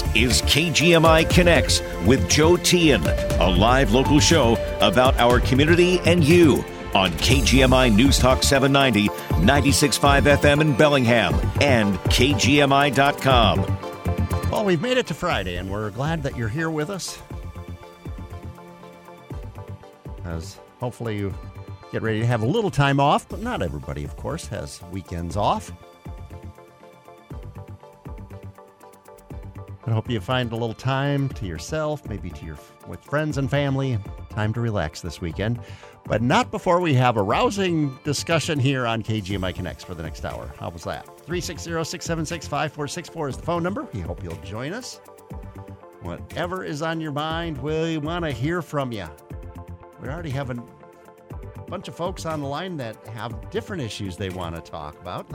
This is KGMI Connects with Joe Tien, a live local show about our community and you on KGMI News Talk 790, 96.5 FM in Bellingham and KGMI.com. Well, we've made it to Friday, and we're glad that you're here with us. As hopefully you get ready to have a little time off, but not everybody, of course, has weekends off. I hope you find a little time to yourself, maybe to with friends and family, time to relax this weekend. But not before we have a rousing discussion here on KGMI Connects for the next hour. How was that? 360-676-5464 is the phone number. We hope you'll join us. Whatever is on your mind, we want to hear from you. We already have a bunch of folks on the line that have different issues they want to talk about.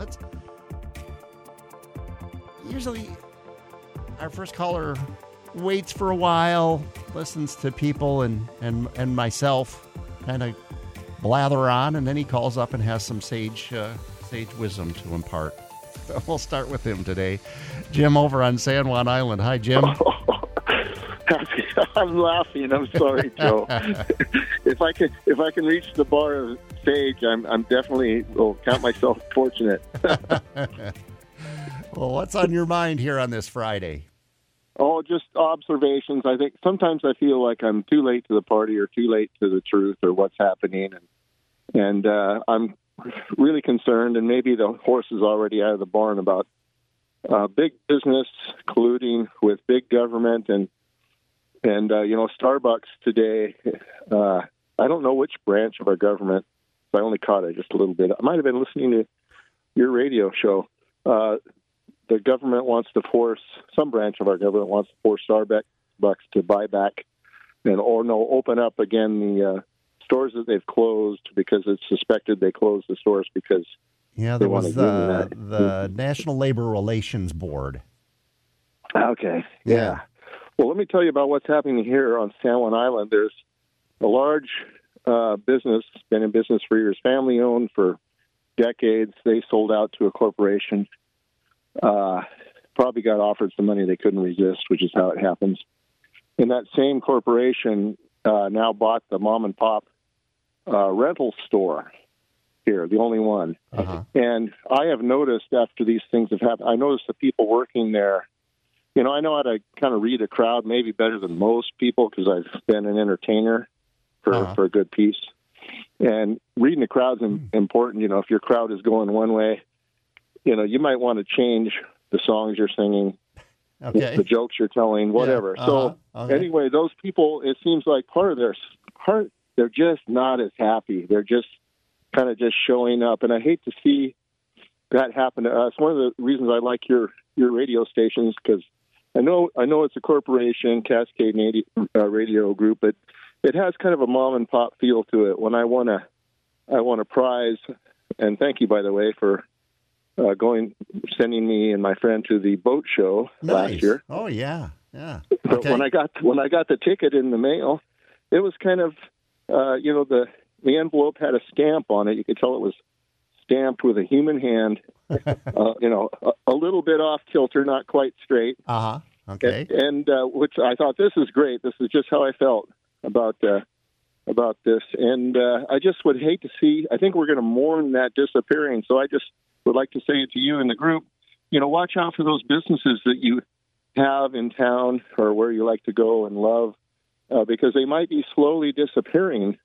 Usually, our first caller waits for a while, listens to people and myself kind of blather on, and then he calls up and has some sage wisdom to impart. We'll start with him today. Jim over on San Juan Island. Hi, Jim. I'm laughing. I'm sorry, Joe. If I can reach the bar of sage, I'm definitely will count myself fortunate. Well, what's on your mind here on this Friday? Oh, just observations. I think sometimes I feel like I'm too late to the party or too late to the truth or what's happening. And I'm really concerned, and maybe the horse is already out of the barn, about big business colluding with big government. And Starbucks today, I don't know which branch of our government, so I only caught it just a little bit. I might have been listening to your radio show. The government wants to force, some branch of our government wants to force Starbucks to buy back open up again the stores that they've closed, because it's suspected they closed the stores because there was the National Labor Relations Board. Okay. Yeah. Well, let me tell you about what's happening here on San Juan Island. There's a large business, been in business for years, family-owned for decades. They sold out to a corporation. Probably got offered some money they couldn't resist, which is how it happens. And that same corporation now bought the mom-and-pop rental store here, the only one. Uh-huh. And I have noticed after these things have happened, I noticed the people working there. I know how to kind of read a crowd maybe better than most people because I've been an entertainer for a good piece. And reading the crowd's important. If your crowd is going one way, you might want to change the songs you're singing, okay, the jokes you're telling, whatever. Yeah. Uh-huh. So okay. Anyway, those people, it seems like part of their heart, they're just not as happy. They're just kind of just showing up. And I hate to see that happen to us. One of the reasons I like your radio stations, because I know it's a corporation, Cascade Radio Group, but it has kind of a mom and pop feel to it. When I won a prize, and thank you, by the way, for sending me and my friend to the boat show last year. Oh yeah. But okay. when I got the ticket in the mail, it was kind of the envelope had a stamp on it. You could tell it was stamped with a human hand. A little bit off kilter, not quite straight. Uh huh. Okay. And which I thought, this is great. This is just how I felt about this, and I just would hate to see. I think we're going to mourn that disappearing. So I just would like to say to you in the group, watch out for those businesses that you have in town or where you like to go and love, because they might be slowly disappearing.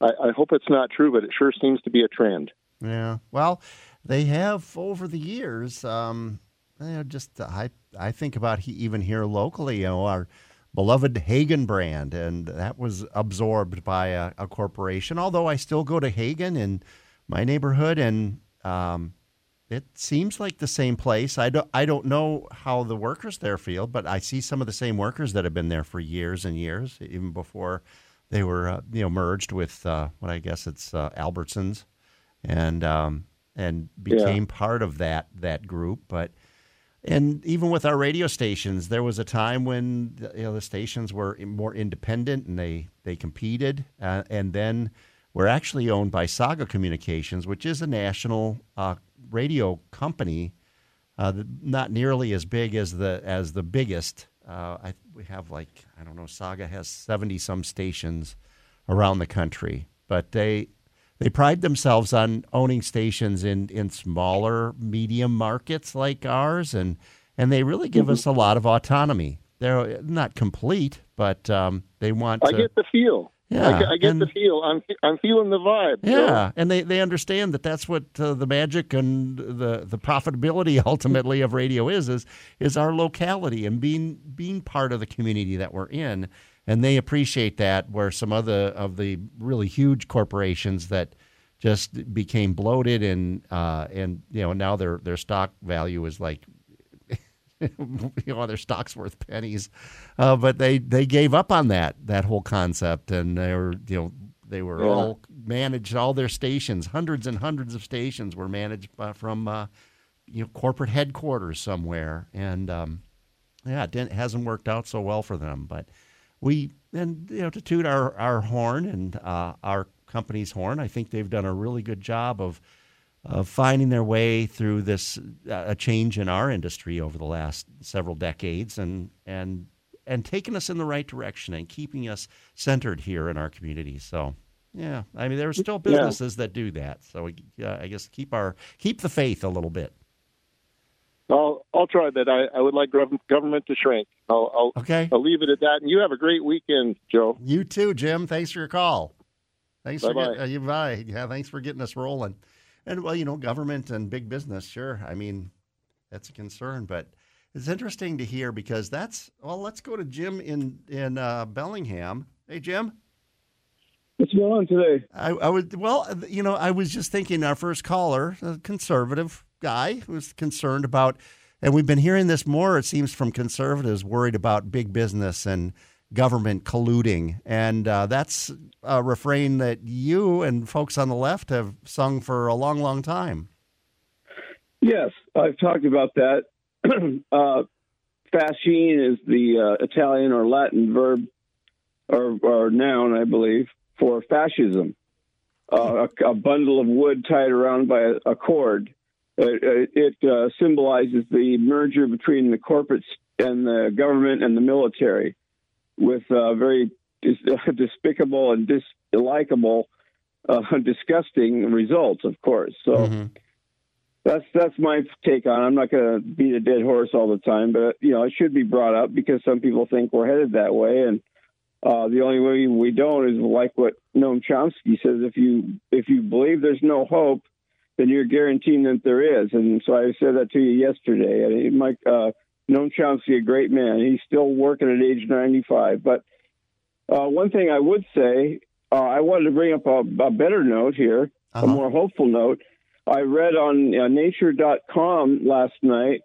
I hope it's not true, but it sure seems to be a trend. Yeah. Well, they have over the years. I think about even here locally, our beloved Hagen brand, and that was absorbed by a corporation, although I still go to Hagen in my neighborhood, and it seems like the same place. I don't know how the workers there feel, but I see some of the same workers that have been there for years and years, even before they were merged with what I guess it's Albertsons, and became part of that group. But and even with our radio stations, there was a time when the stations were more independent and they competed, and then were actually owned by Saga Communications, which is a national radio company, not nearly as big as the biggest We have like, I don't know, Saga has 70-some stations around the country. But they pride themselves on owning stations in smaller, medium markets like ours, and they really give us a lot of autonomy. They're not complete, but they want to... I get the feel. Yeah, I get the feel. I'm feeling the vibe. Yeah, so. And they understand that that's what the magic and the profitability ultimately of radio is our locality and being part of the community that we're in, and they appreciate that. Where some other of the really huge corporations that just became bloated and you know now their stock value is like. You know, their stock's worth pennies, but they gave up on that whole concept, and they were all managed. All their stations, hundreds and hundreds of stations, were managed from corporate headquarters somewhere, and it hasn't worked out so well for them. But to toot our horn and our company's horn, I think they've done a really good job of finding their way through this a change in our industry over the last several decades and taking us in the right direction and keeping us centered here in our community. So, yeah, I mean, there are still businesses that do that. So I guess keep the faith a little bit. I'll try that. I would like government to shrink. I'll leave it at that. And you have a great weekend, Joe. You too, Jim. Thanks for your call. Thanks for getting us rolling. And, well, government and big business, sure. I mean, that's a concern. But it's interesting to hear because let's go to Jim in Bellingham. Hey, Jim. What's going on today? I was just thinking our first caller, a conservative guy who's concerned about, and we've been hearing this more, it seems, from conservatives worried about big business and government colluding, and that's a refrain that you and folks on the left have sung for a long, long time. Yes, I've talked about that. Fascine is the Italian or Latin verb or noun, I believe, for fascism. A bundle of wood tied around by a cord. It symbolizes the merger between the corporates and the government and the military, with very despicable and dislikable, disgusting results, of course. So that's my take on it. I'm not going to beat a dead horse all the time, but it should be brought up because some people think we're headed that way, and the only way we don't is like what Noam Chomsky says: if you believe there's no hope, then you're guaranteeing that there is. And so I said that to you yesterday. And Mike. Noam Chomsky, a great man. He's still working at age 95. But one thing I would say, I wanted to bring up a better note here, a more hopeful note. I read on nature.com last night,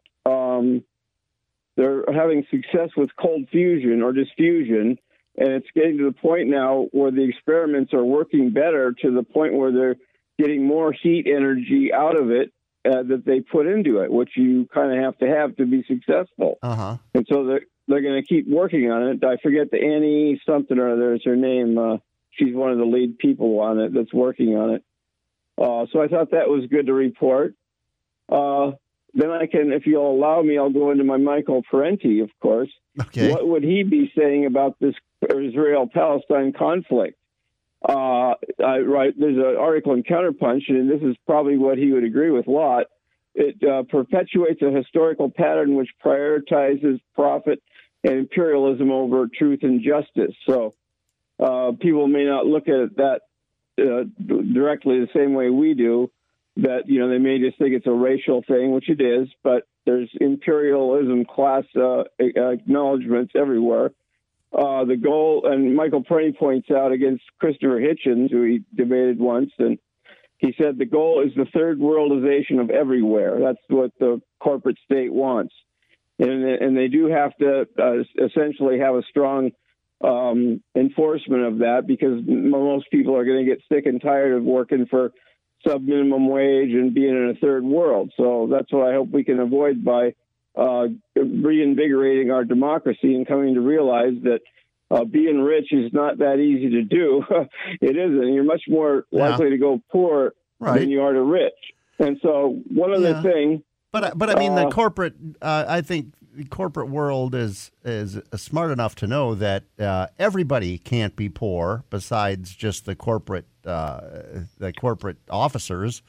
they're having success with cold fusion or diffusion, and it's getting to the point now where the experiments are working better to the point where they're getting more heat energy out of it that they put into it, which you kind of have to be successful. And so they're going to keep working on it. I forget the Annie something or other is her name. She's one of the lead people on it that's working on it. So I thought that was good to report. Then I can, if you'll allow me, I'll go into my Michael Parenti, of course. Okay. What would he be saying about this Israel-Palestine conflict? There's an article in Counterpunch, and this is probably what he would agree with a lot. It perpetuates a historical pattern which prioritizes profit and imperialism over truth and justice. So people may not look at that directly the same way we do, that they may just think it's a racial thing, which it is, but there's imperialism class acknowledgments everywhere. The goal, and Michael Parenti points out against Christopher Hitchens, who he debated once, and he said the goal is the third worldization of everywhere. That's what the corporate state wants. And they do have to essentially have a strong enforcement of that because most people are going to get sick and tired of working for sub-minimum wage and being in a third world. So that's what I hope we can avoid by reinvigorating our democracy and coming to realize that being rich is not that easy to do. It isn't. You're much more likely to go poor than you are to rich. And so one other thing. But I mean, the corporate, I think the corporate world is smart enough to know that everybody can't be poor besides just the corporate officers,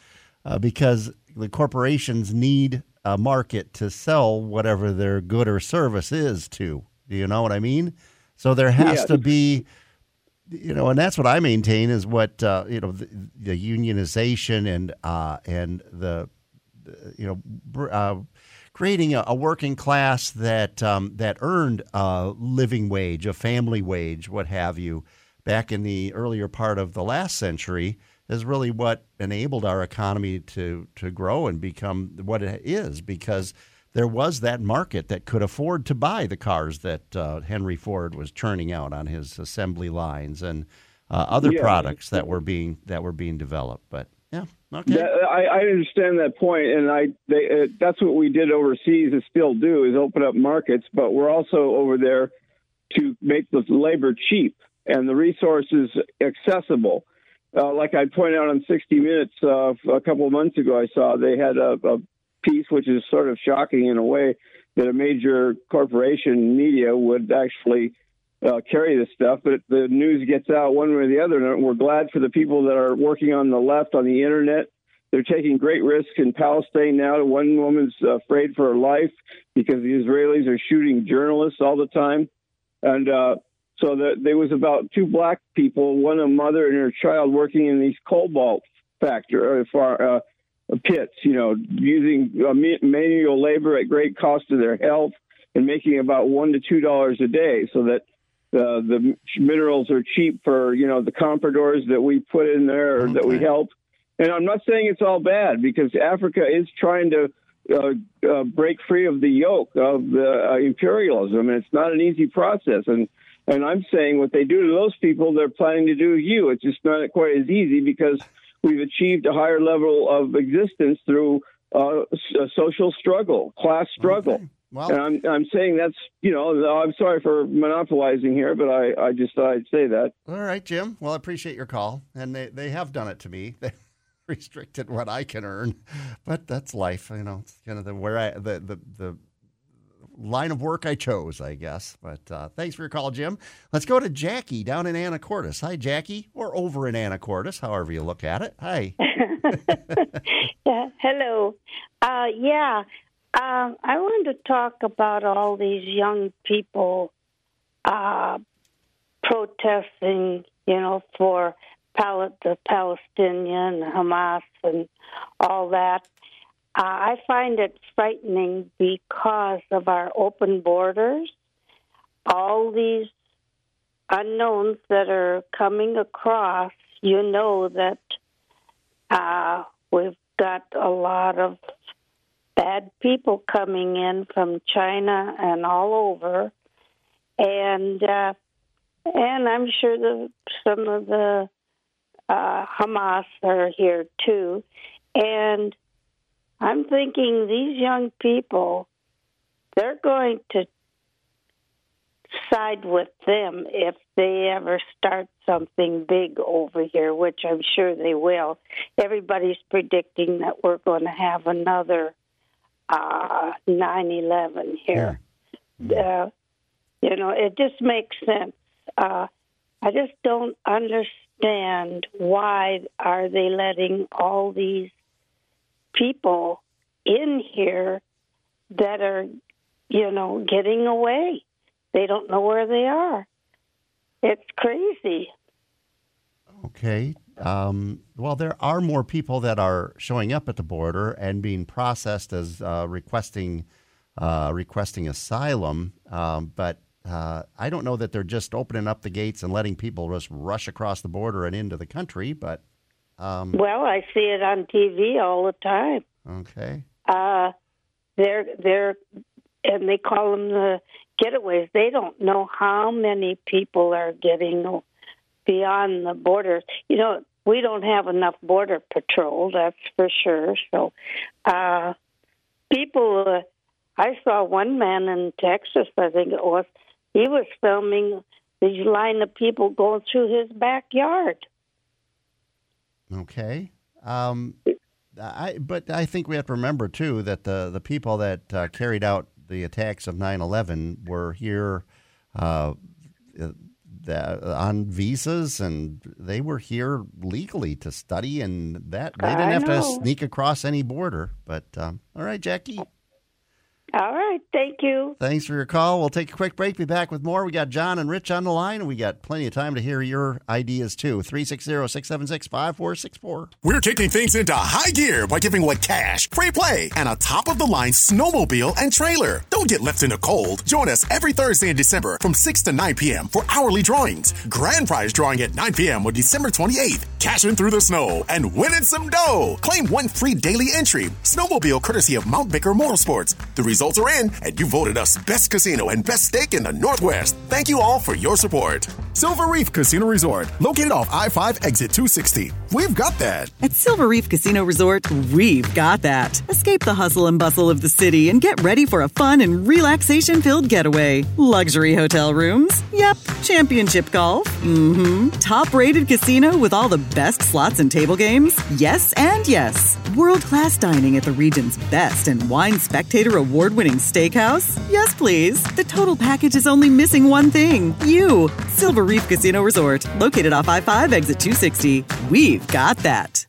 because the corporations need a market to sell whatever their good or service is to. Do you know what I mean? So there has to be, you know, and that's what I maintain is what, you know, the unionization and the you know, creating a working class that that earned a living wage, a family wage, what have you, back in the earlier part of the last century is really what enabled our economy to grow and become what it is, because there was that market that could afford to buy the cars that Henry Ford was churning out on his assembly lines and other products that were being developed. But yeah, okay, I understand that point, and that's what we did overseas and still do is open up markets, but we're also over there to make the labor cheap and the resources accessible. Like I pointed out on 60 Minutes a couple of months ago, I saw they had a piece, which is sort of shocking in a way, that a major corporation media would actually carry this stuff. But the news gets out one way or the other, and we're glad for the people that are working on the left on the Internet. They're taking great risks in Palestine now. One woman's afraid for her life because the Israelis are shooting journalists all the time. And so there was about two black people, one a mother and her child, working in these cobalt pits, you know, using manual labor at great cost to their health and making about $1 to $2 a day so that the minerals are cheap for, you know, the compradors that we put in there or that we help. And I'm not saying it's all bad, because Africa is trying to break free of the yoke of the imperialism, and it's not an easy process. And I'm saying what they do to those people, they're planning to do to you. It's just not quite as easy, because we've achieved a higher level of existence through a social struggle, class struggle. Okay. Well, and I'm saying that's, you know, I'm sorry for monopolizing here, but I just thought I'd say that. All right, Jim. Well, I appreciate your call. And they have done it to me. They restricted what I can earn. But that's life, you know. It's kind of the line of work I chose, I guess. But thanks for your call, Jim. Let's go to Jackie down in Anacortes. Hi, Jackie, or over in Anacortes, however you look at it. Hi. Hello. I wanted to talk about all these young people protesting, you know, for the Palestinian, Hamas, and all that. I find it frightening because of our open borders, all these unknowns that are coming across. You know that we've got a lot of bad people coming in from China and all over, and I'm sure some of the Hamas are here too, and I'm thinking these young people, they're going to side with them if they ever start something big over here, which I'm sure they will. Everybody's predicting that we're going to have another 9/11 here. Yeah. You know, it just makes sense. I just don't understand why are they letting all these people in here that are, you know, getting away. They don't know where they are. It's crazy. Okay. Well, there are more people that are showing up at the border and being processed as requesting asylum. But I don't know that they're just opening up the gates and letting people just rush across the border and into the country, but well, I see it on TV all the time. Okay. And they call them the getaways. They don't know how many people are getting beyond the borders. You know, we don't have enough border patrol, that's for sure. So, I saw one man in Texas, I think it was, he was filming these line of people going through his backyard. Okay. But I think we have to remember, too, that the people that carried out the attacks of 9/11 were here on visas, and they were here legally to study, and that they didn't have to sneak across any border. But all right, Jackie. All right. Thank you. Thanks for your call. We'll take a quick break. Be back with more. We got John and Rich on the line, and we got plenty of time to hear your ideas, too. 360-676-5464. We're kicking things into high gear by giving away cash, free play, and a top-of-the-line snowmobile and trailer. Don't get left in the cold. Join us every Thursday in December from 6 to 9 p.m. for hourly drawings. Grand prize drawing at 9 p.m. on December 28th. Cash in through the snow and winning some dough. Claim one free daily entry. Snowmobile courtesy of Mount Baker Motorsports. The results are in, and you voted us best casino and best steak in the Northwest. Thank you all for your support. Silver Reef Casino Resort, located off I-5 exit 260. We've got that. At Silver Reef Casino Resort, we've got that. Escape the hustle and bustle of the city and get ready for a fun and relaxation-filled getaway. Luxury hotel rooms. Yep. Championship golf. Mm-hmm. Top-rated casino with all the best slots and table games. Yes and yes. World-class dining at the region's best and Wine Spectator award-winning steakhouse? Yes, please. The total package is only missing one thing. You. Silver Reef Casino Resort, located off I-5 exit 260. We've got that.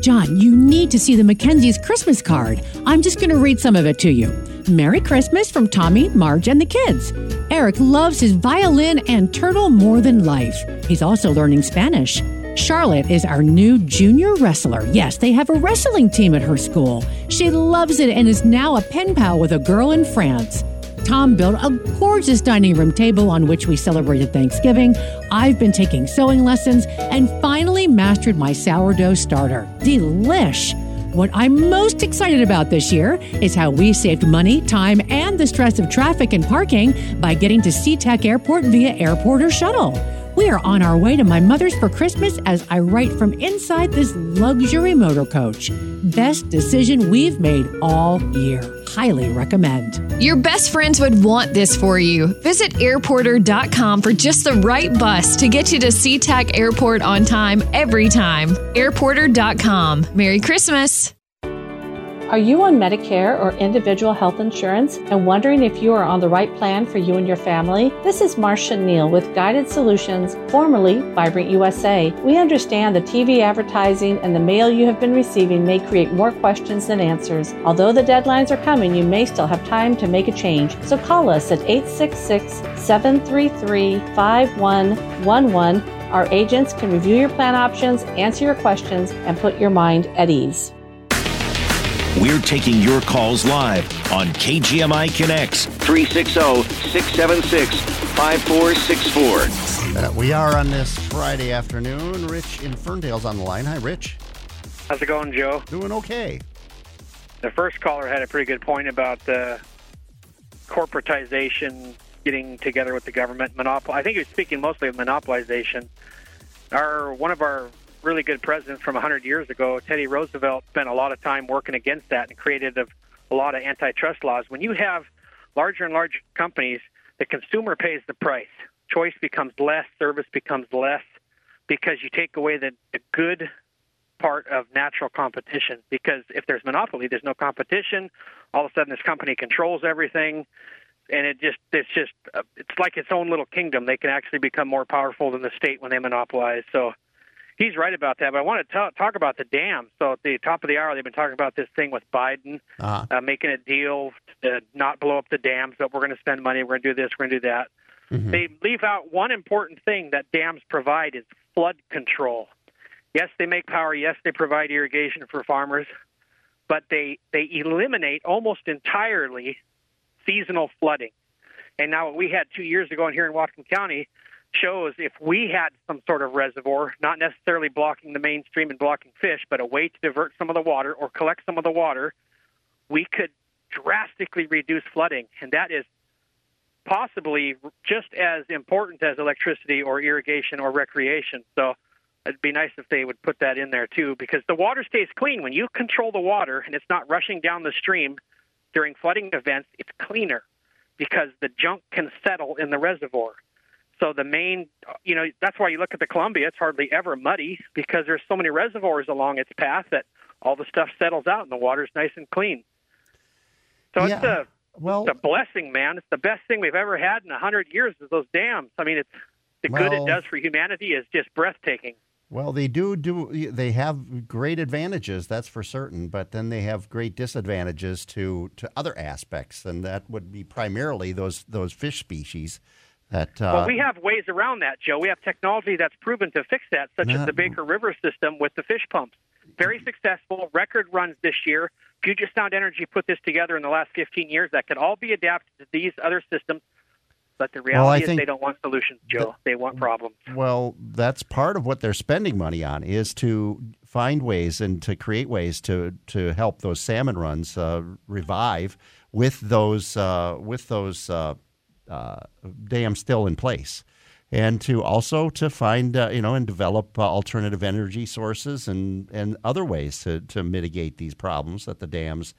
John, you need to see the Mackenzie's Christmas card. I'm just going to read some of it to you. Merry Christmas from Tommy, Marge, and the kids. Eric loves his violin and turtle more than life. He's also learning Spanish. Charlotte is our new junior wrestler. Yes, they have a wrestling team at her school. She loves it and is now a pen pal with a girl in France. Tom built a gorgeous dining room table on which we celebrated Thanksgiving. I've been taking sewing lessons and finally mastered my sourdough starter. Delish! What I'm most excited about this year is how we saved money, time, and the stress of traffic and parking by getting to SeaTac Airport via airport or shuttle. We are on our way to my mother's for Christmas as I write from inside this luxury motor coach. Best decision we've made all year. Highly recommend. Your best friends would want this for you. Visit airporter.com for just the right bus to get you to SeaTac Airport on time every time. Airporter.com. Merry Christmas. Are you on Medicare or individual health insurance and wondering if you are on the right plan for you and your family? This is Marcia Neal with Guided Solutions, formerly Vibrant USA. We understand the TV advertising and the mail you have been receiving may create more questions than answers. Although the deadlines are coming, you may still have time to make a change. So call us at 866-733-5111. Our agents can review your plan options, answer your questions, and put your mind at ease. We're taking your calls live on KGMI Connects, 360-676-5464. We are on this Friday afternoon. Rich in Ferndale's on the line. Hi, Rich. How's it going, Joe? Doing okay. The first caller had a pretty good point about the corporatization, getting together with the government, monopoly. I think he was speaking mostly of monopolization. One of our really good presidents from 100 years ago, Teddy Roosevelt, spent a lot of time working against that and created a lot of antitrust laws. When you have larger and larger companies, the consumer pays the price. Choice becomes less, service becomes less, because you take away the good part of natural competition. Because if there's monopoly, there's no competition. All of a sudden, this company controls everything. And it's like its own little kingdom. They can actually become more powerful than the state when they monopolize. So he's right about that, but I want to talk about the dam. So at the top of the hour, they've been talking about this thing with Biden, making a deal to not blow up the dams, but we're going to spend money, we're going to do this, we're going to do that. Mm-hmm. They leave out one important thing that dams provide is flood control. Yes, they make power. Yes, they provide irrigation for farmers, but they eliminate almost entirely seasonal flooding. And now what we had 2 years ago in here in Whatcom County shows if we had some sort of reservoir, not necessarily blocking the mainstream and blocking fish, but a way to divert some of the water or collect some of the water, we could drastically reduce flooding. And that is possibly just as important as electricity or irrigation or recreation. So it'd be nice if they would put that in there too, because the water stays clean. When you control the water and it's not rushing down the stream during flooding events, it's cleaner because the junk can settle in the reservoir. So that's why you look at the Columbia, it's hardly ever muddy because there's so many reservoirs along its path that all the stuff settles out and the water's nice and clean. So yeah. It's Well, it's a blessing, man. It's the best thing we've ever had in 100 years is those dams. I mean, it's the good it does for humanity is just breathtaking. Well, they they have great advantages, that's for certain, but then they have great disadvantages to other aspects, and that would be primarily those fish species. Well, we have ways around that, Joe. We have technology that's proven to fix that, such as the Baker River system with the fish pumps. Very successful, record runs this year. Puget Sound Energy put this together in the last 15 years. That could all be adapted to these other systems. But the reality is they don't want solutions, Joe. They want problems. Well, that's part of what they're spending money on is to find ways and to create ways to help those salmon runs revive with those dams still in place, and to also to find and develop alternative energy sources and other ways to mitigate these problems that the dams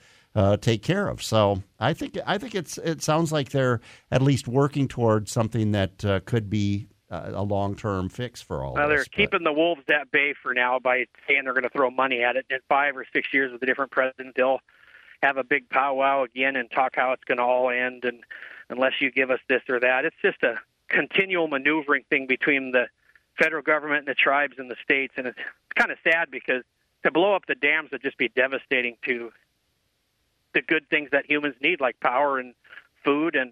take care of. So I think it sounds like they're at least working towards something that could be a long-term fix for all. Well, they're keeping the wolves at bay for now by saying they're going to throw money at it. In 5 or 6 years with a different president, they'll have a big powwow again and talk how it's going to all end, and unless you give us this or that. It's just a continual maneuvering thing between the federal government and the tribes and the states, and it's kind of sad because to blow up the dams would just be devastating to the good things that humans need, like power and food and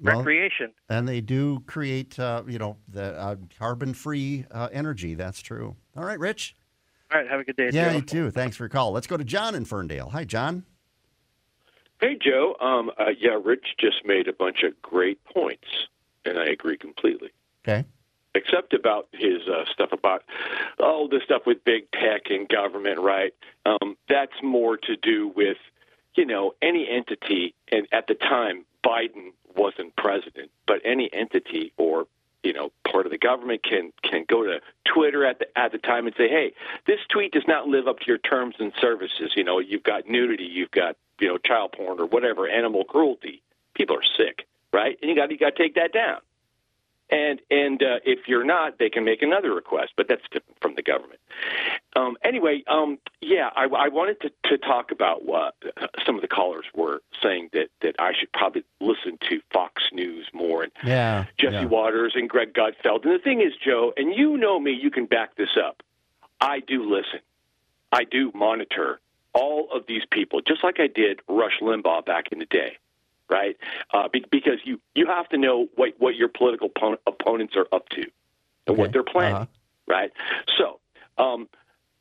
recreation. And they do create, the carbon-free energy. That's true. All right, Rich. All right, have a good day. Yeah, you too. Thanks for your call. Let's go to John in Ferndale. Hi, John. Hey, Joe. Rich just made a bunch of great points, and I agree completely. Okay. Except about his stuff about all the stuff with big tech and government, right? That's more to do with, any entity, and at the time, Biden wasn't president, but any entity or part of the government can go to Twitter at the time and say, hey, this tweet does not live up to your terms and services. You've got nudity, you've got child porn or whatever, animal cruelty. People are sick, right? And you got to take that down. And if you're not, they can make another request, but that's different from the government. I wanted to talk about what some of the callers were saying that I should probably listen to Fox News more and Jesse Waters and Greg Gutfeld. And the thing is, Joe, and you know me, you can back this up. I do listen. I do monitor all of these people, just like I did Rush Limbaugh back in the day. Right? Because you have to know what your political opponents are up to and what they're planning. Uh-huh. Right? So,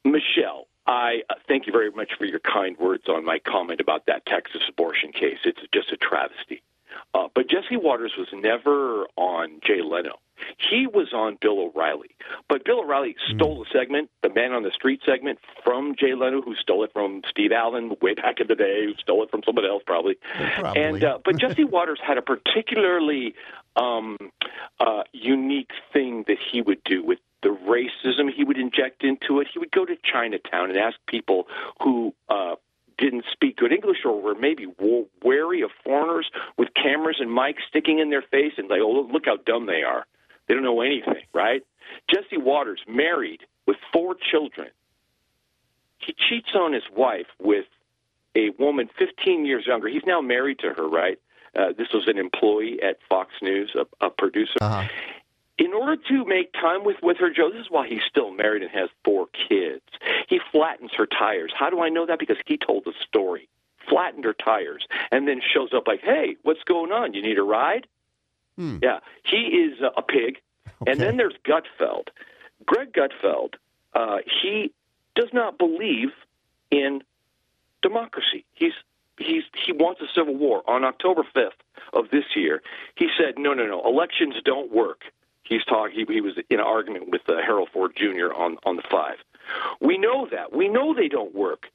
Michelle, I thank you very much for your kind words on my comment about that Texas abortion case. It's just a travesty. But Jesse Waters was never on Jay Leno. He was on Bill O'Reilly. But Bill O'Reilly stole the segment, the Man on the Street segment, from Jay Leno, who stole it from Steve Allen way back in the day, who stole it from somebody else probably. But Jesse Waters had a particularly unique thing that he would do with the racism he would inject into it. He would go to Chinatown and ask people who didn't speak good English or were maybe wary of foreigners with cameras and mics sticking in their face and like, oh, look how dumb they are. They don't know anything, right? Jesse Waters, married with 4 children. He cheats on his wife with a woman 15 years younger. He's now married to her, right? This was an employee at Fox News, a producer. Uh-huh. In order to make time with her, Joe, this is why he's still married and has 4 kids. He flattens her tires. How do I know that? Because he told the story. Flattened her tires and then shows up like, hey, what's going on? You need a ride? Yeah, he is a pig. Okay. And then there's Gutfeld. Greg Gutfeld, he does not believe in democracy. He wants a civil war. On October 5th of this year, he said, no, elections don't work. He's talking. He was in an argument with Harold Ford Jr. on the Five. We know that. We know they don't work.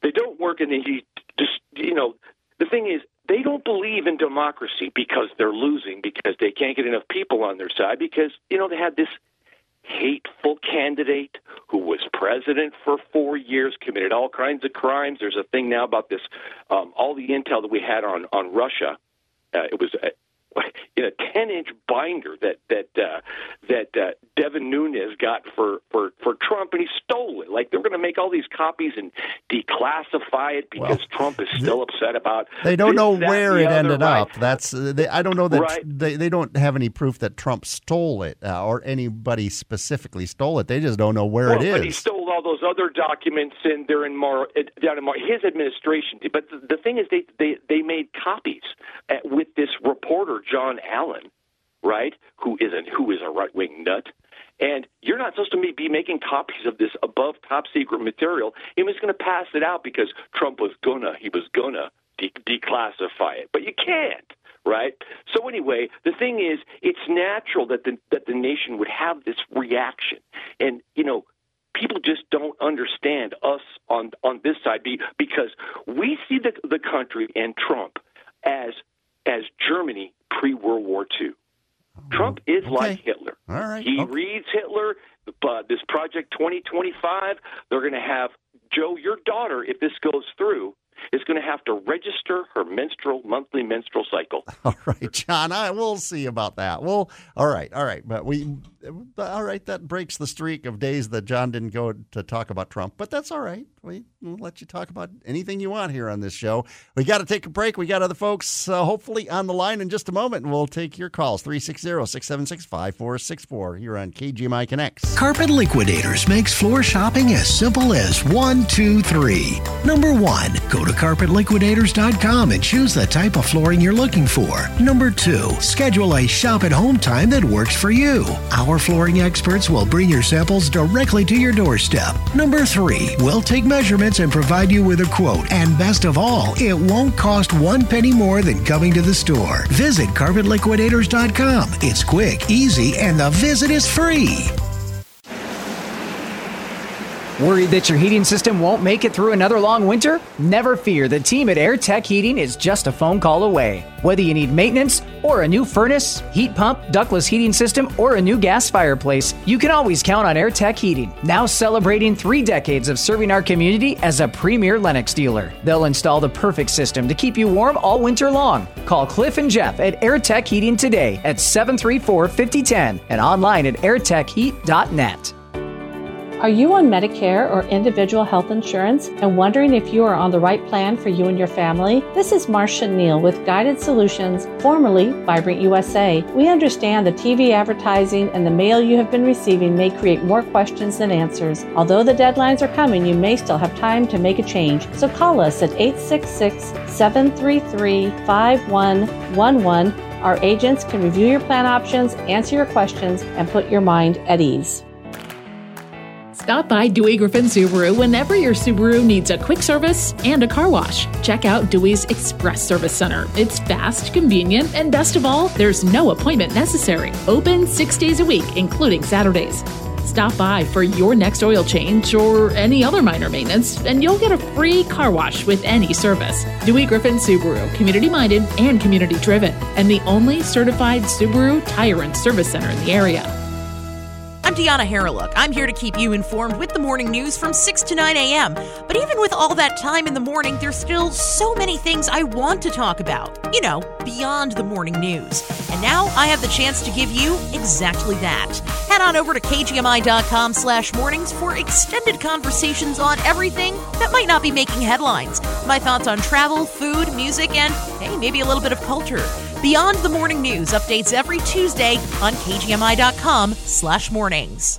They don't work, and then he just the thing is, they don't believe in democracy because they're losing, because they can't get enough people on their side, because, they had this hateful candidate who was president for 4 years, committed all kinds of crimes. There's a thing now about this, all the intel that we had on Russia. It was in a 10-inch binder that Devin Nunes got for Trump, and he stole it. Like, they're going to make all these copies and declassify it because Trump is still upset about. They don't know where it ended up. That's I don't know that they don't have any proof that Trump stole it or anybody specifically stole it. They just don't know where it is. But he stole all those other documents, and they're in his administration. But the thing is, they made copies with this reporter John Allen, right? Who is a right wing nut. And you're not supposed to be making copies of this above top-secret material. He was going to pass it out because Trump was going to. He was going to declassify it. But you can't, right? So anyway, the thing is, it's natural that the nation would have this reaction. And, you know, people just don't understand us on this side because we see the country and Trump as Germany pre-World War II. Trump is like Hitler. All right. He reads Hitler, but this Project 2025, they're going to have, Joe, your daughter, if this goes through, is going to have to register her monthly menstrual cycle. All right, John, we'll see about that. Well, all right. But that breaks the streak of days that John didn't go to talk about Trump. But that's all right. We'll let you talk about anything you want here on this show. We got to take a break. We got other folks hopefully on the line in just a moment. We'll take your calls, 360-676-5464 here on KGMI Connects. Carpet Liquidators makes floor shopping as simple as 1, 2, 3. Number 1, go to carpetliquidators.com and choose the type of flooring you're looking for. Number 2, schedule a shop-at-home time that works for you. Our flooring experts will bring your samples directly to your doorstep. Number 3, we'll take measurements and provide you with a quote. And best of all, it won't cost one penny more than coming to the store. Visit carpetliquidators.com. It's quick, easy, and the visit is free. Worried that your heating system won't make it through another long winter? Never fear, the team at AirTech Heating is just a phone call away. Whether you need maintenance or a new furnace, heat pump, ductless heating system, or a new gas fireplace, you can always count on AirTech Heating, now celebrating 3 decades of serving our community as a premier Lennox dealer. They'll install the perfect system to keep you warm all winter long. Call Cliff and Jeff at AirTech Heating today at 734-5010 and online at airtechheat.net. Are you on Medicare or individual health insurance and wondering if you are on the right plan for you and your family? This is Marcia Neal with Guided Solutions, formerly Vibrant USA. We understand the TV advertising and the mail you have been receiving may create more questions than answers. Although the deadlines are coming, you may still have time to make a change. So call us at 866-733-5111. Our agents can review your plan options, answer your questions, and put your mind at ease. Stop by Dewey Griffin Subaru whenever your Subaru needs a quick service and a car wash. Check out Dewey's Express Service Center. It's fast, convenient, and best of all, there's no appointment necessary. Open 6 days a week, including Saturdays. Stop by for your next oil change or any other minor maintenance, and you'll get a free car wash with any service. Dewey Griffin Subaru, community-minded and community-driven, and the only certified Subaru tire and service center in the area. I'm Deanna Haralook. I'm here to keep you informed with the morning news from 6 to 9 a.m. But even with all that time in the morning, there's still so many things I want to talk about. You know, beyond the morning news. And now I have the chance to give you exactly that. Head on over to KGMI.com/mornings for extended conversations on everything that might not be making headlines. My thoughts on travel, food, music, and, hey, maybe a little bit of culture. Beyond the Morning News updates every Tuesday on KGMI.com/mornings.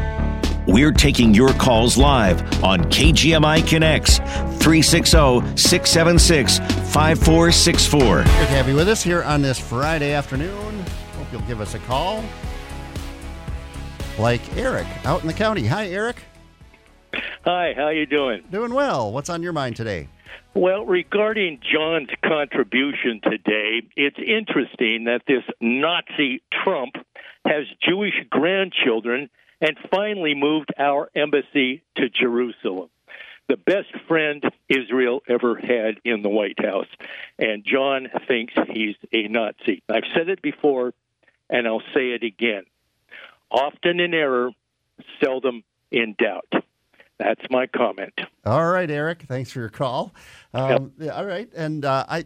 We're taking your calls live on KGMI Connects, 360-676-5464. Good to have you with us here on this Friday afternoon. Hope you'll give us a call. Like Eric out in the county. Hi, Eric. Hi, how you doing? Doing well. What's on your mind today? Well, regarding John's contribution today, it's interesting that this Nazi Trump has Jewish grandchildren and finally moved our embassy to Jerusalem. The best friend Israel ever had in the White House, and John thinks he's a Nazi. I've said it before, and I'll say it again. Often in error, seldom in doubt. That's my comment. All right, Eric. Thanks for your call. Yep. All right. And I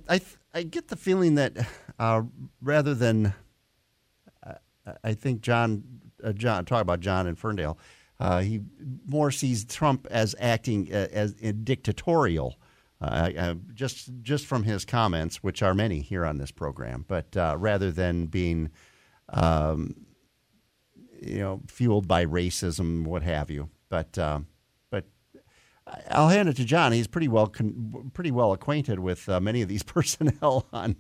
get the feeling that rather than, I think John talk about John in Ferndale, he more sees Trump as acting as dictatorial, just from his comments, which are many here on this program. But rather than being, fueled by racism, what have you. But I'll hand it to John. He's pretty well acquainted with many of these personnel on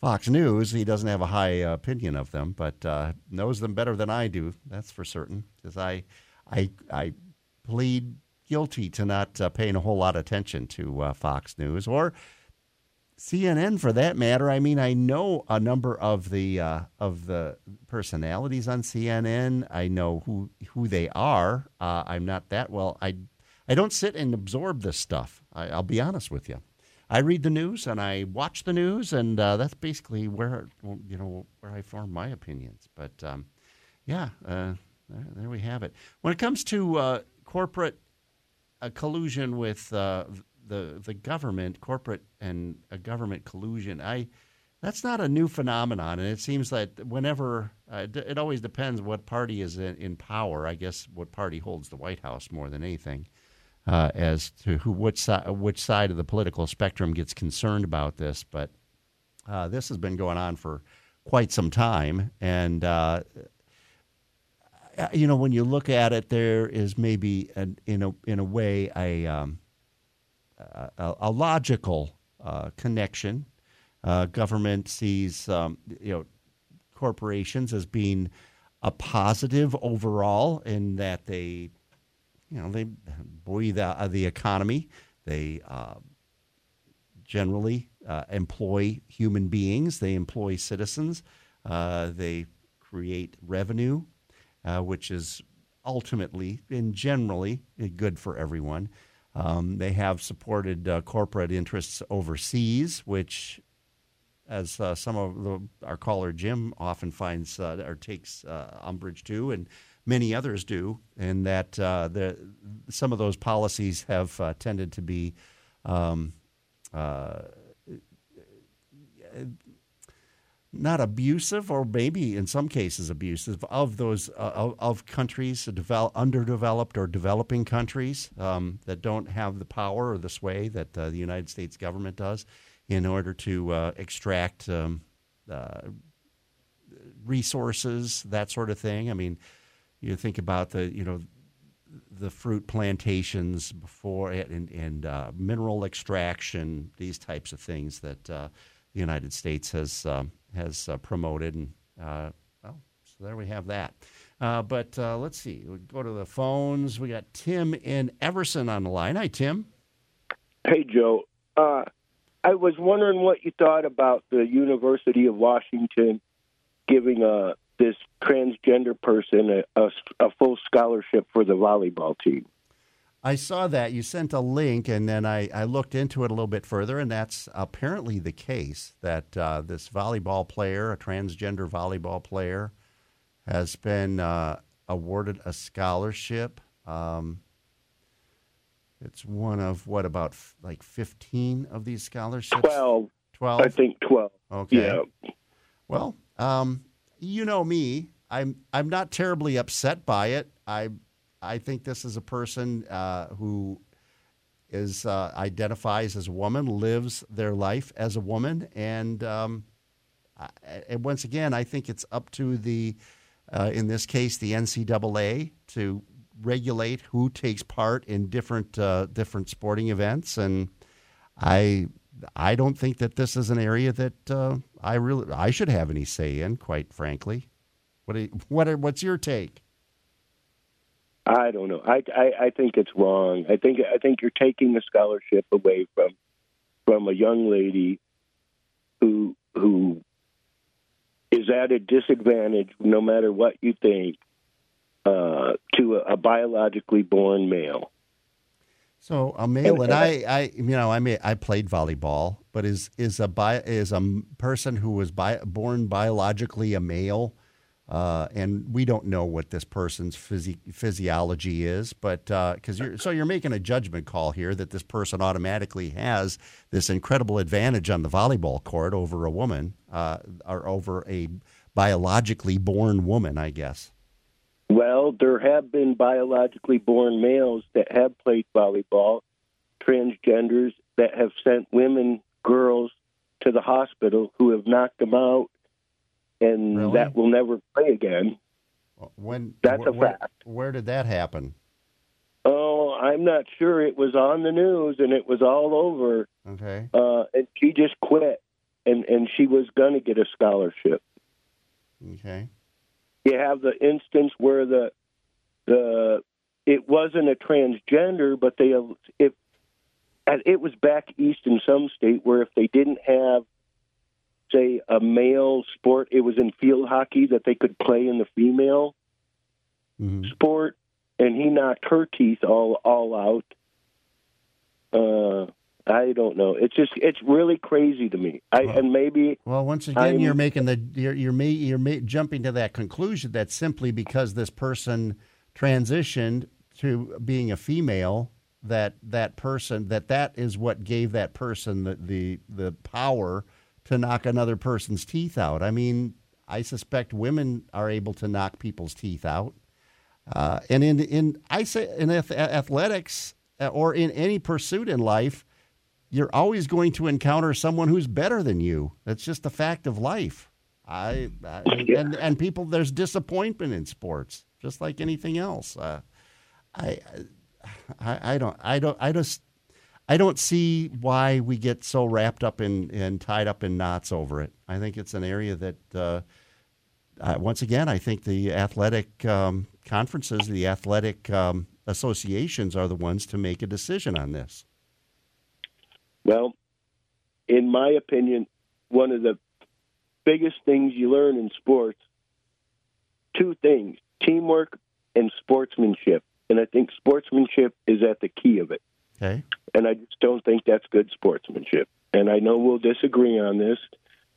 Fox News. He doesn't have a high opinion of them, but knows them better than I do. That's for certain. Because I plead guilty to not paying a whole lot of attention to Fox News or CNN, for that matter. I mean, I know a number of the personalities on CNN. I know who they are. I'm not that well. I don't sit and absorb this stuff. I'll be honest with you. I read the news and I watch the news, and that's basically where I form my opinions. But there we have it. When it comes to corporate collusion with the government, corporate and government collusion, that's not a new phenomenon. And it seems that whenever it always depends what party is in power. I guess what party holds the White House more than anything, as to which side of the political spectrum gets concerned about this. But this has been going on for quite some time, and when you look at it, there is maybe a logical connection. Government sees corporations as being a positive overall, in that they buoy the economy. They generally employ human beings. They employ citizens. They create revenue, which is ultimately and generally good for everyone. They have supported corporate interests overseas, which, as some of our caller Jim often finds or takes umbrage to, and many others do, and that some of those policies have tended to be not abusive, or maybe in some cases abusive, of those of countries, underdeveloped or developing countries that don't have the power or the sway that the United States government does, in order to extract resources, that sort of thing. I mean, you think about the fruit plantations before and mineral extraction, these types of things that the United States has promoted, and so there we have that. But let's see. We'll go to the phones. We got Tim in Everson on the line. Hi, Tim. Hey, Joe. I was wondering what you thought about the University of Washington giving this transgender person a full scholarship for the volleyball team. I saw that. You sent a link, and then I looked into it a little bit further, and that's apparently the case, that this volleyball player, a transgender volleyball player, has been awarded a scholarship. It's one of, what, about 15 of these scholarships? 12? I think 12. Okay. Yeah. Well, you know me. I'm not terribly upset by it. I think this is a person who is identifies as a woman, lives their life as a woman, and once again, I think it's up to the, in this case, the NCAA to regulate who takes part in different sporting events, and I don't think that this is an area that I should have any say in, quite frankly. What's your take? I don't know. I think it's wrong. I think you're taking the scholarship away from a young lady who is at a disadvantage, no matter what you think, to a biologically born male. So a male, and I played volleyball, but is a person who was born biologically a male, and we don't know what this person's physiology is, but because you're making a judgment call here that this person automatically has this incredible advantage on the volleyball court over a woman, or over a biologically born woman, I guess. Well, there have been biologically born males that have played volleyball, transgenders that have sent women, girls, to the hospital who have knocked them out, and really? That will never play again. That's a fact. Where did that happen? Oh, I'm not sure. It was on the news, and it was all over. Okay. And she just quit, and she was going to get a scholarship. Okay. You have the instance where it wasn't a transgender, but it was back east in some state where if they didn't have, say, a male sport, it was in field hockey that they could play in the female sport, and he knocked her teeth all out. I don't know. It's really crazy to me. You're jumping to that conclusion that simply because this person transitioned to being a female, that is what gave that person the power to knock another person's teeth out. I mean, I suspect women are able to knock people's teeth out, and in athletics or in any pursuit in life, you're always going to encounter someone who's better than you. That's just a fact of life. And people, there's disappointment in sports, just like anything else. I don't see why we get so wrapped up in and tied up in knots over it. I think it's an area that, once again, I think the athletic conferences, the athletic associations are the ones to make a decision on this. Well, in my opinion, one of the biggest things you learn in sports, two things, teamwork and sportsmanship. And I think sportsmanship is at the key of it. Okay. And I just don't think that's good sportsmanship. And I know we'll disagree on this,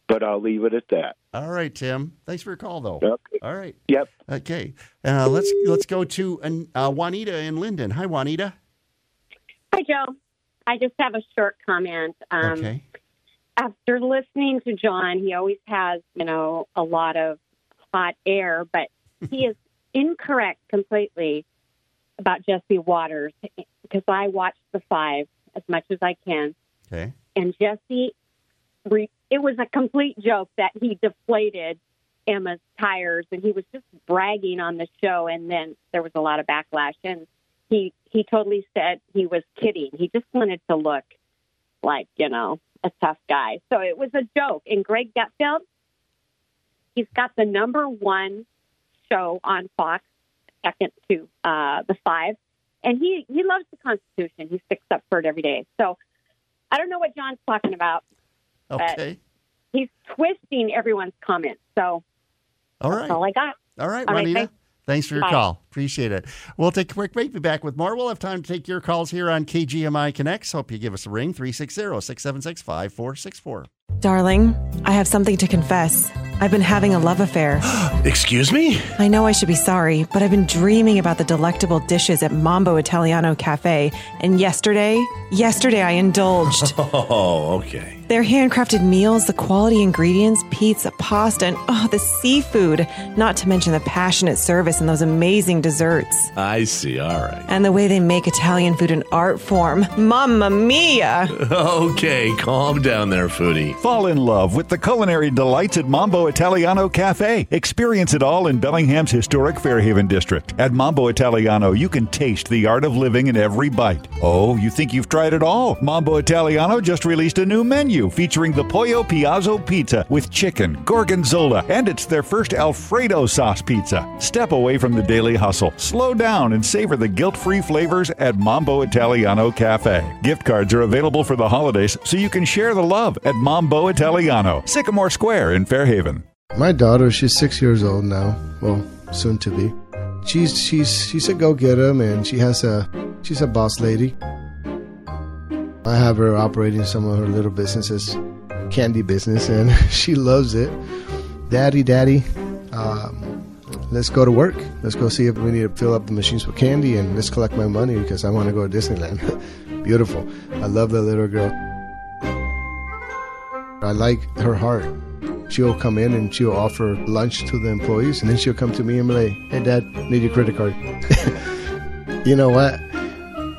but I'll leave it at that. All right, Tim. Thanks for your call, though. Okay. All right. Yep. Okay. Let's go to Juanita in Linden. Hi, Juanita. Hi, Joe. I just have a short comment. Okay. After listening to John, he always has, a lot of hot air, but he is incorrect completely about Jesse Waters because I watch The Five as much as I can. Okay. And Jesse, it was a complete joke that he deflated Emma's tires, and he was just bragging on the show, and then there was a lot of backlash, and He totally said he was kidding. He just wanted to look like, a tough guy. So it was a joke. And Greg Gutfeld, he's got the #1 show on Fox, second to The Five. And he loves the Constitution. He sticks up for it every day. So I don't know what John's talking about. Okay. But he's twisting everyone's comments. So that's all I got. All right, Juanita. Thanks for your call. Appreciate it. We'll take a quick break. Be back with more. We'll have time to take your calls here on KGMI Connects. Hope you give us a ring. 360-676-5464. Darling, I have something to confess. I've been having a love affair. Excuse me? I know I should be sorry, but I've been dreaming about the delectable dishes at Mambo Italiano Cafe. And yesterday I indulged. Oh, okay. Their handcrafted meals, the quality ingredients, pizza, pasta, and the seafood. Not to mention the passionate service and those amazing desserts. I see, all right. And the way they make Italian food an art form. Mamma mia! Okay, calm down there, foodie. Fall in love with the culinary delights at Mambo Italiano Cafe. Experience it all in Bellingham's historic Fairhaven district. At Mambo Italiano, you can taste the art of living in every bite. Oh, you think you've tried it all? Mambo Italiano just released a new menu featuring the Pollo Piazzo pizza with chicken, gorgonzola, and it's their first Alfredo sauce pizza. Step away from the daily hustle. Slow down and savor the guilt-free flavors at Mambo Italiano Cafe. Gift cards are available for the holidays, so you can share the love at Mambo Italiano, Sycamore Square in Fairhaven. My daughter, she's 6 years old now, well, soon to be. she's a go-getter, and she's a boss lady. I have her operating some of her little businesses, candy business, and she loves it. Daddy, let's go to work. Let's go see if we need to fill up the machines with candy, and let's collect my money because I want to go to Disneyland. Beautiful. I love that little girl. I like her heart. She'll come in and she'll offer lunch to the employees, and then she'll come to me and be like, "Hey, Dad, need your credit card." You know what?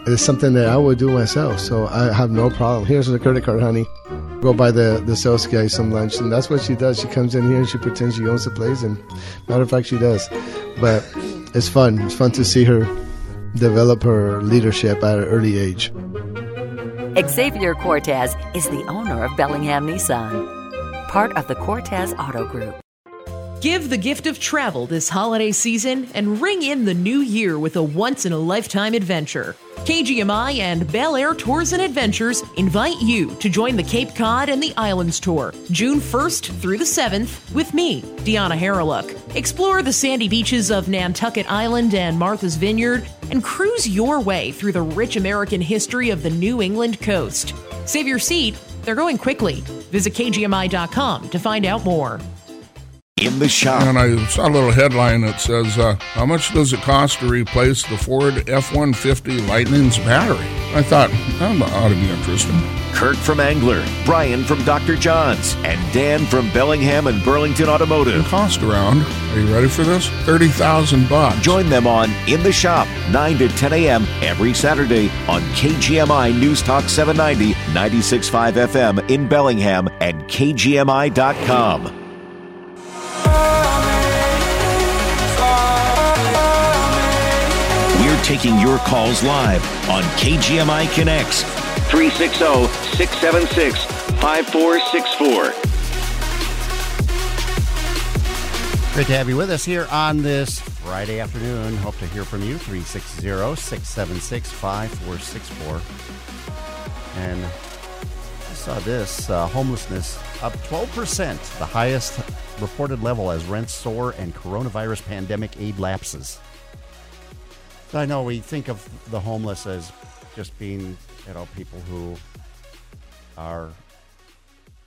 It's something that I would do myself, so I have no problem. "Here's the credit card, honey. Go buy the sales guy some lunch." And that's what she does. She comes in here and she pretends she owns the place, and matter of fact, she does. But it's fun. It's fun to see her develop her leadership at an early age. Xavier Cortez is the owner of Bellingham Nissan, part of the Cortez Auto Group. Give the gift of travel this holiday season and ring in the new year with a once-in-a-lifetime adventure. KGMI and Bel Air Tours and Adventures invite you to join the Cape Cod and the Islands Tour, June 1st through the 7th, with me, Deanna Haraluk. Explore the sandy beaches of Nantucket Island and Martha's Vineyard, and cruise your way through the rich American history of the New England coast. Save your seat. They're going quickly. Visit KGMI.com to find out more. In the shop. And I saw a little headline that says, how much does it cost to replace the Ford F-150 Lightning's battery? I thought, that ought to be interesting. Kirk from Angler, Brian from Dr. John's, and Dan from Bellingham and Burlington Automotive. It cost around, are you ready for this? $30,000. Join them on In the Shop, 9 to 10 a.m. every Saturday on KGMI News Talk 790, 96.5 FM in Bellingham and KGMI.com. Taking your calls live on KGMI Connects. 360-676-5464. Great to have you with us here on this Friday afternoon. Hope to hear from you. 360-676-5464. And I saw this. Homelessness up 12%. The highest reported level as rents soar and coronavirus pandemic aid lapses. I know we think of the homeless as just being, people who are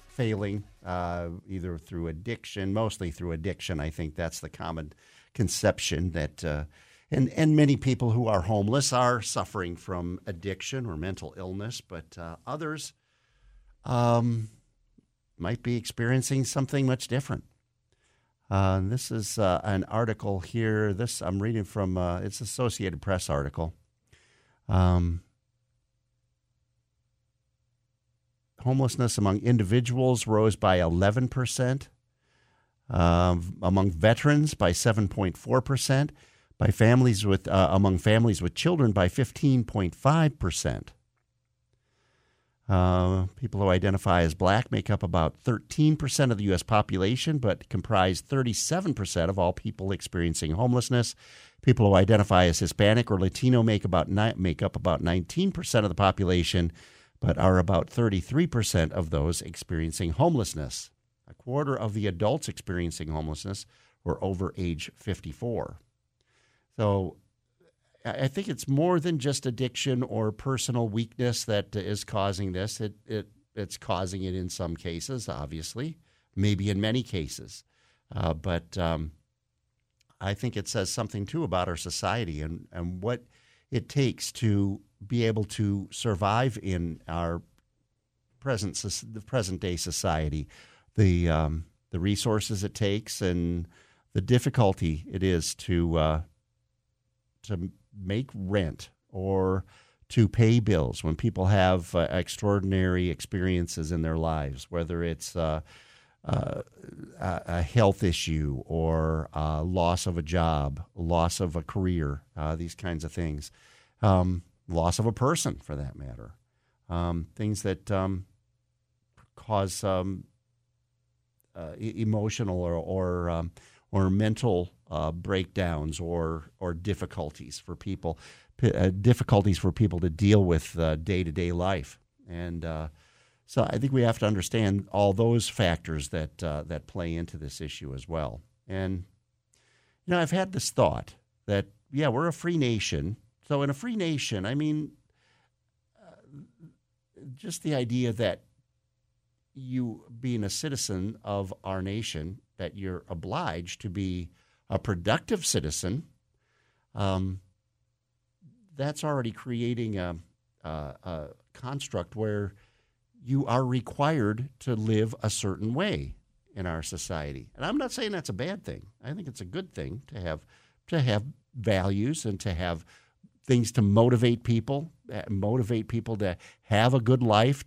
failing either through addiction, mostly through addiction. I think that's the common conception that, and many people who are homeless are suffering from addiction or mental illness, but others might be experiencing something much different. This is an article here. This I'm reading from, it's Associated Press article. Homelessness among individuals rose by 11%, among veterans by 7.4%, among families with children by 15.5%. People who identify as black make up about 13% of the U.S. population, but comprise 37% of all people experiencing homelessness. People who identify as Hispanic or Latino make up about 19% of the population, but are about 33% of those experiencing homelessness. A quarter of the adults experiencing homelessness were over age 54. So I think it's more than just addiction or personal weakness that is causing this. It's causing it in some cases, obviously, maybe in many cases. But I think it says something, too, about our society and what it takes to be able to survive in our present-day society, the resources it takes and the difficulty it is to make rent or to pay bills when people have extraordinary experiences in their lives, whether it's a health issue or loss of a job, loss of a career, these kinds of things, loss of a person for that matter, things that cause emotional or mental breakdowns or difficulties for people, to deal with day-to-day life. And so I think we have to understand all those factors that play into this issue as well. And, I've had this thought that, yeah, we're a free nation. So in a free nation, I mean, just the idea that you being a citizen of our nation, that you're obliged to be a productive citizen, that's already creating a construct where you are required to live a certain way in our society. And I'm not saying that's a bad thing. I think it's a good thing to have values and to have things to motivate people to have a good life.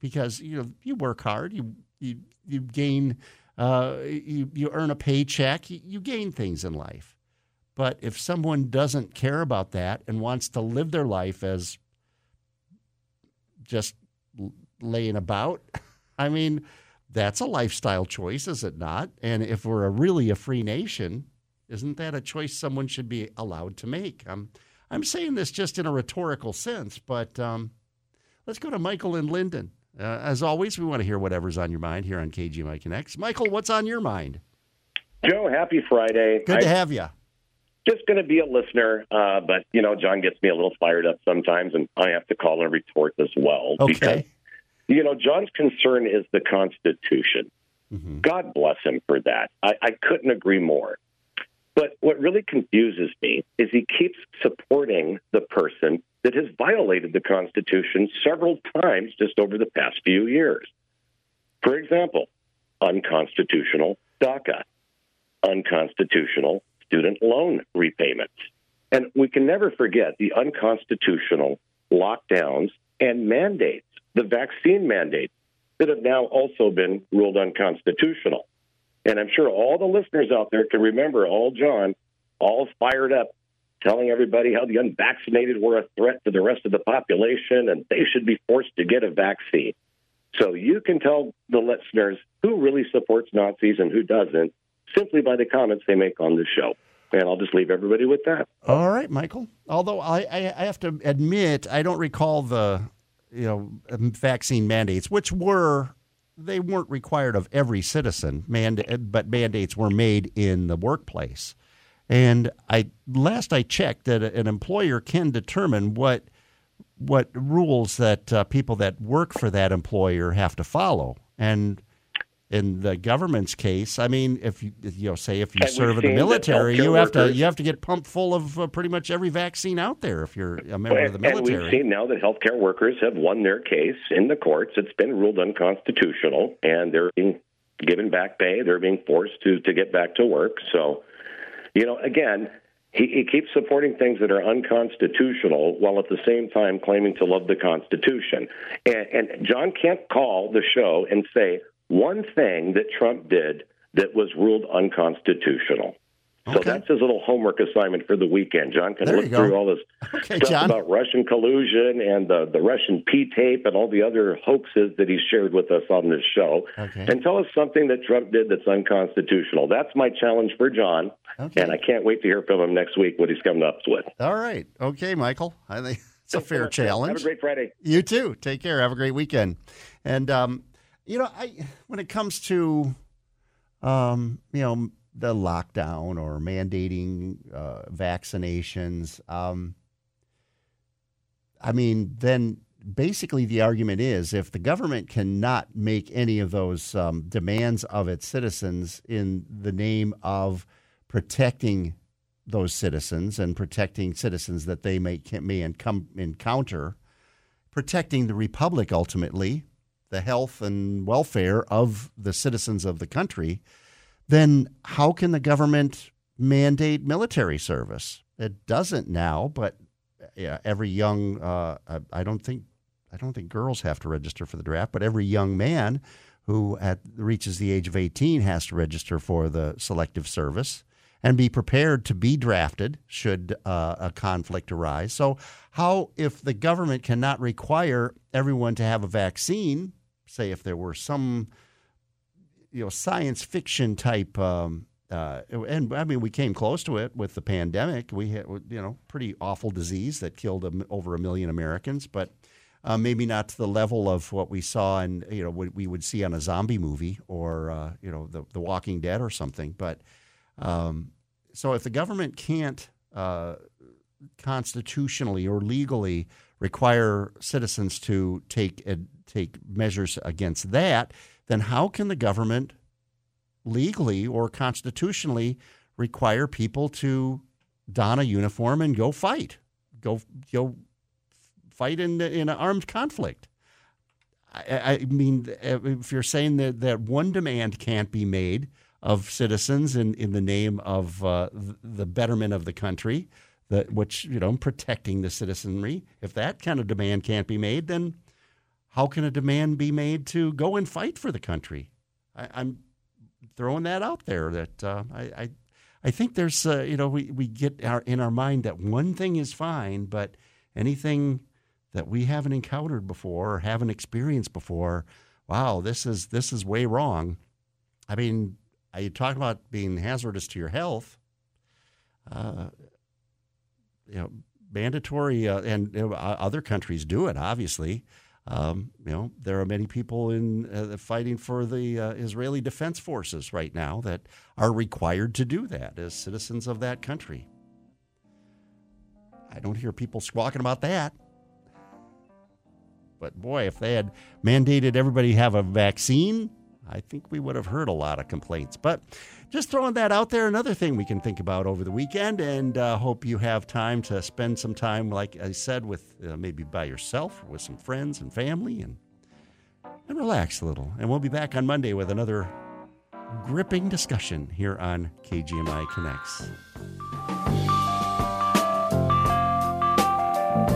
Because you work hard, you gain, you earn a paycheck, you gain things in life. But if someone doesn't care about that and wants to live their life as just laying about, I mean, that's a lifestyle choice, is it not? And if we're really a free nation, isn't that a choice someone should be allowed to make? I'm saying this just in a rhetorical sense, but let's go to Michael in Linden. As always, we want to hear whatever's on your mind here on KGMI Connects. Michael, what's on your mind? Joe, happy Friday. Good to have you. Just going to be a listener, but, John gets me a little fired up sometimes, and I have to call and retort as well. Okay. Because, John's concern is the Constitution. Mm-hmm. God bless him for that. I couldn't agree more. But what really confuses me is he keeps supporting the person that has violated the Constitution several times just over the past few years. For example, unconstitutional DACA, unconstitutional student loan repayments. And we can never forget the unconstitutional lockdowns and mandates, the vaccine mandates that have now also been ruled unconstitutional. And I'm sure all the listeners out there can remember old John, all fired up, telling everybody how the unvaccinated were a threat to the rest of the population and they should be forced to get a vaccine. So you can tell the listeners who really supports Nazis and who doesn't simply by the comments they make on the show. And I'll just leave everybody with that. All right, Michael. Although I have to admit, I don't recall the vaccine mandates, which were... They weren't required of every citizen, but mandates were made in the workplace. And I checked, that an employer can determine what rules that people that work for that employer have to follow. And in the government's case, I mean, if you serve in the military, you have to get pumped full of pretty much every vaccine out there if you're a member of the military. And we've seen now that healthcare workers have won their case in the courts. It's been ruled unconstitutional, and they're being given back pay. They're being forced to get back to work. So, again, he keeps supporting things that are unconstitutional while at the same time claiming to love the Constitution. And John can't call the show and say, one thing that Trump did that was ruled unconstitutional. Okay. So that's his little homework assignment for the weekend. John can look through all this stuff about Russian collusion and the Russian P-tape and all the other hoaxes that he shared with us on this show, and tell us something that Trump did that's unconstitutional. That's my challenge for John, and I can't wait to hear from him next week what he's coming up with. All right. Okay, Michael. I think it's a fair challenge. Have a great Friday. You too. Take care. Have a great weekend. And, when it comes to, the lockdown or mandating vaccinations, then basically the argument is if the government cannot make any of those demands of its citizens in the name of protecting those citizens and protecting citizens that they may encounter, protecting the republic ultimately, the health and welfare of the citizens of the country, then how can the government mandate military service? It doesn't now, but every young I don't think girls have to register for the draft, but every young man who reaches the age of 18 has to register for the selective service and be prepared to be drafted should a conflict arise. So how, if the government cannot require everyone to have a vaccine, say if there were some, science fiction type, and I mean, we came close to it with the pandemic. We had, pretty awful disease that killed over 1 million Americans, but maybe not to the level of what we saw and what we would see on a zombie movie or The Walking Dead or something. But so if the government can't constitutionally or legally require citizens to take measures against that, then how can the government legally or constitutionally require people to don a uniform and go fight? Go fight in an armed conflict. I mean, if you're saying that one demand can't be made of citizens in the name of the betterment of the country, which, you know, protecting the citizenry, if that kind of demand can't be made, then how can a demand be made to go and fight for the country? I'm throwing that out there. That I think there's, you know, we get in our mind that one thing is fine, but anything that we haven't encountered before or haven't experienced before, wow, this is way wrong. I mean, you talk about being hazardous to your health. You know, mandatory, and other countries do it, obviously. You know, there are many people in fighting for the Israeli Defense Forces right now that are required to do that as citizens of that country. I don't hear people squawking about that. But boy, if they had mandated everybody have a vaccine, I think we would have heard a lot of complaints. But just throwing that out there, another thing we can think about over the weekend, and hope you have time to spend some time, like I said, with maybe by yourself or with some friends and family, and relax a little. And we'll be back on Monday with another gripping discussion here on KGMI Connects.